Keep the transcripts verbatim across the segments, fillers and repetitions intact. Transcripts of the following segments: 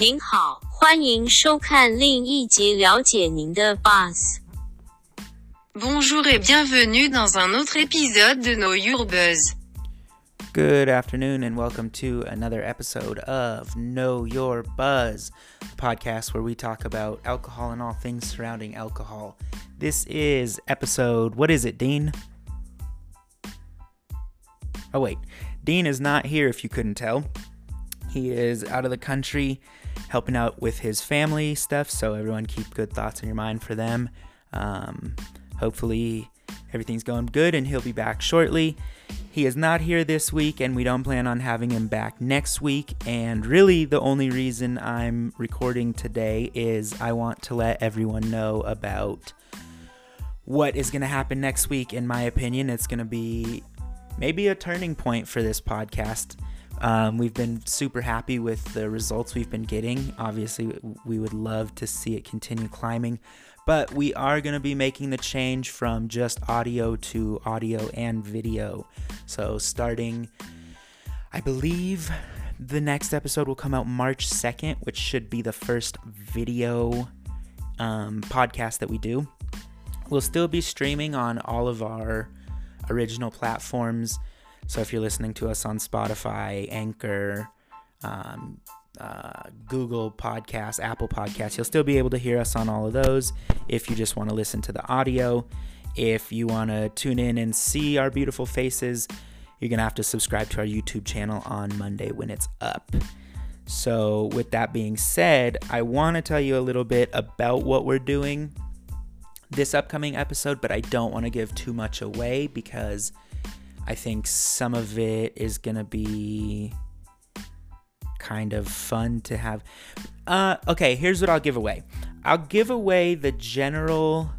您好，欢迎收看另一集了解您的 Buzz。Bonjour et bienvenue dans un autre épisode de Know Your Buzz. Good afternoon and welcome to another episode of Know Your Buzz, the podcast where we talk about alcohol and all things surrounding alcohol. This is episode, what is it, Dean? Oh, wait. Dean is not here, if you couldn't tell. He is out of the country helping out with his family stuff, so everyone keep good thoughts in your mind for them. Um, hopefully everything's going good and he'll be back shortly. He is not here this week, and we don't plan on having him back next week. And really, the only reason I'm recording today is I want to let everyone know about what is going to happen next week. In my opinion, it's going to be maybe a turning point for this podcast. Um, we've been super happy with the results we've been getting. Obviously, we would love to see it continue climbing. But we are going to be making the change from just audio to audio and video. So starting, I believe the next episode will come out March second, which should be the first video um, podcast that we do. We'll still be streaming on all of our original platforms. So if you're listening to us on Spotify, Anchor, um, Uh, Google Podcasts, Apple Podcasts, you'll still be able to hear us on all of those. If you just want to listen to the audio, if you want to tune in and see our beautiful faces, you're going to have to subscribe to our YouTube channel on Monday when it's up. So with that being said, I want to tell you a little bit about what we're doing this upcoming episode, but I don't want to give too much away because I think some of it is going to be kind of fun to have. Uh, okay, here's what I'll give away. I'll give away the general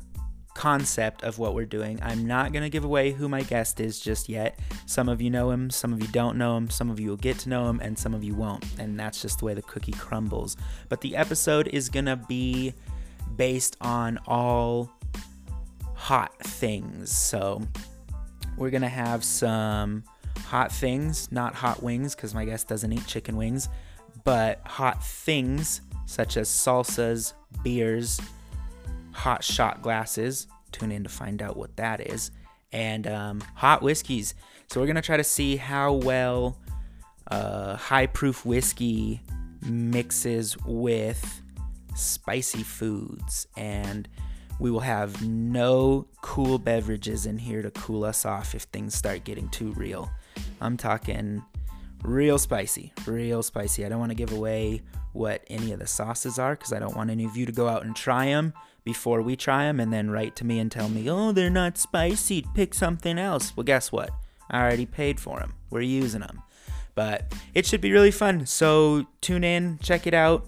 concept of what we're doing. I'm not going to give away who my guest is just yet. Some of you know him, some of you don't know him, some of you will get to know him, and some of you won't. And that's just the way the cookie crumbles. But the episode is going to be based on all hot things. So we're going to have some hot things, not hot wings, because my guest doesn't eat chicken wings, but hot things such as salsas, beers, hot shot glasses. Tune in to find out what that is. And um, hot whiskeys. So we're going to try to see how well uh, high-proof whiskey mixes with spicy foods. And we will have no cool beverages in here to cool us off if things start getting too real. I'm talking real spicy, real spicy. I don't want to give away what any of the sauces are because I don't want any of you to go out and try them before we try them and then write to me and tell me, oh, they're not spicy, pick something else. Well, guess what? I already paid for them. We're using them. But it should be really fun. So tune in, check it out.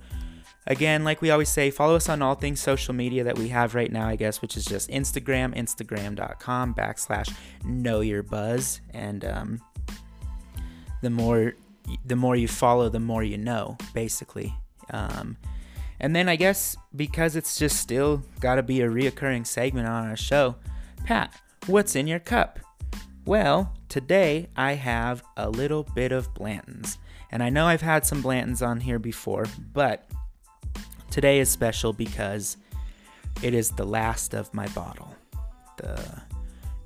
Again, like we always say, follow us on all things social media that we have right now, I guess, which is just Instagram, instagram.com backslash knowyourbuzz. And um, the more the more you follow, the more you know, basically. Um, and then I guess because it's just still got to be a reoccurring segment on our show, Pat, what's in your cup? Well, today I have a little bit of Blanton's. And I know I've had some Blanton's on here before, but today is special because it is the last of my bottle. The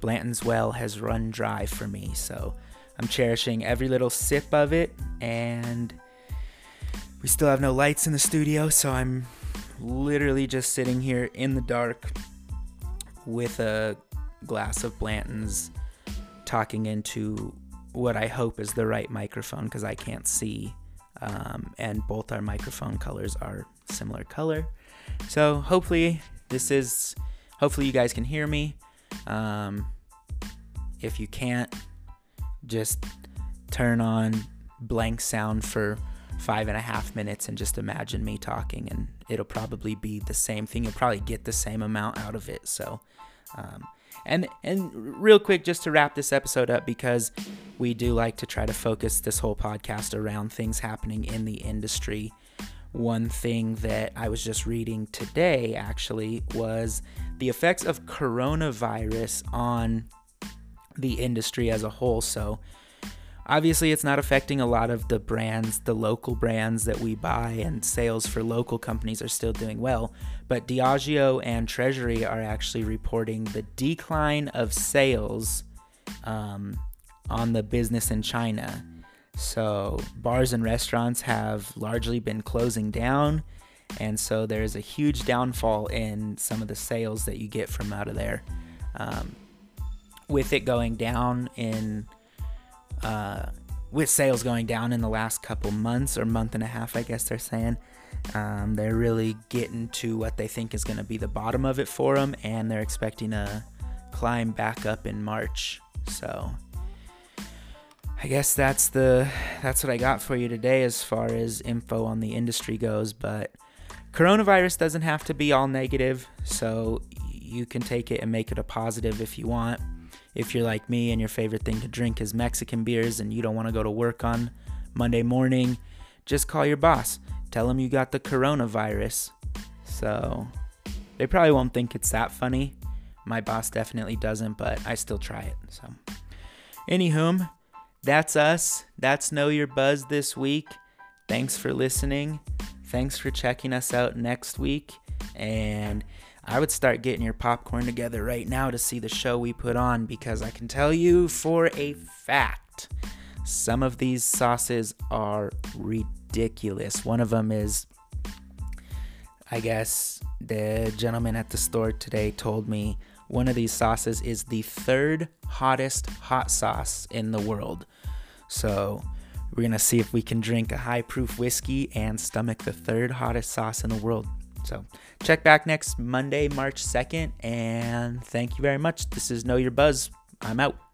Blanton's well has run dry for me, so I'm cherishing every little sip of it, and we still have no lights in the studio, so I'm literally just sitting here in the dark with a glass of Blanton's talking into what I hope is the right microphone because I can't see. Um, and both our microphone colors are similar color. So hopefully this is, hopefully you guys can hear me. Um, if you can't, just turn on blank sound for five and a half minutes and just imagine me talking, and it'll probably be the same thing. You'll probably get the same amount out of it. So, um, And and real quick, just to wrap this episode up, because we do like to try to focus this whole podcast around things happening in the industry. One thing that I was just reading today, actually, was the effects of coronavirus on the industry as a whole. So Obviously, it's not affecting a lot of the brands, the local brands that we buy, and sales for local companies are still doing well. But Diageo and Treasury are actually reporting the decline of sales um, on the business in China. So bars and restaurants have largely been closing down, and so there is a huge downfall in some of the sales that you get from out of there. Um, with it going down in... Uh, with sales going down in the last couple months or month and a half, I guess they're saying, um, they're really getting to what they think is going to be the bottom of it for them, and they're expecting a climb back up in March. So I guess that's the that's what I got for you today as far as info on the industry goes. But coronavirus doesn't have to be all negative, so you can take it and make it a positive if you want. If you're like me and your favorite thing to drink is Mexican beers and you don't want to go to work on Monday morning, just call your boss. Tell him you got the coronavirus. So they probably won't think it's that funny. My boss definitely doesn't, but I still try it. So anywho, that's us. That's Know Your Buzz this week. Thanks for listening. Thanks for checking us out next week. And I would start getting your popcorn together right now to see the show we put on, because I can tell you for a fact, some of these sauces are ridiculous. One of them is, I guess the gentleman at the store today told me, one of these sauces is the third hottest hot sauce in the world. So we're going to see if we can drink a high-proof whiskey and stomach the third hottest sauce in the world. So check back next Monday, March second, and thank you very much. This is Know Your Buzz. I'm out.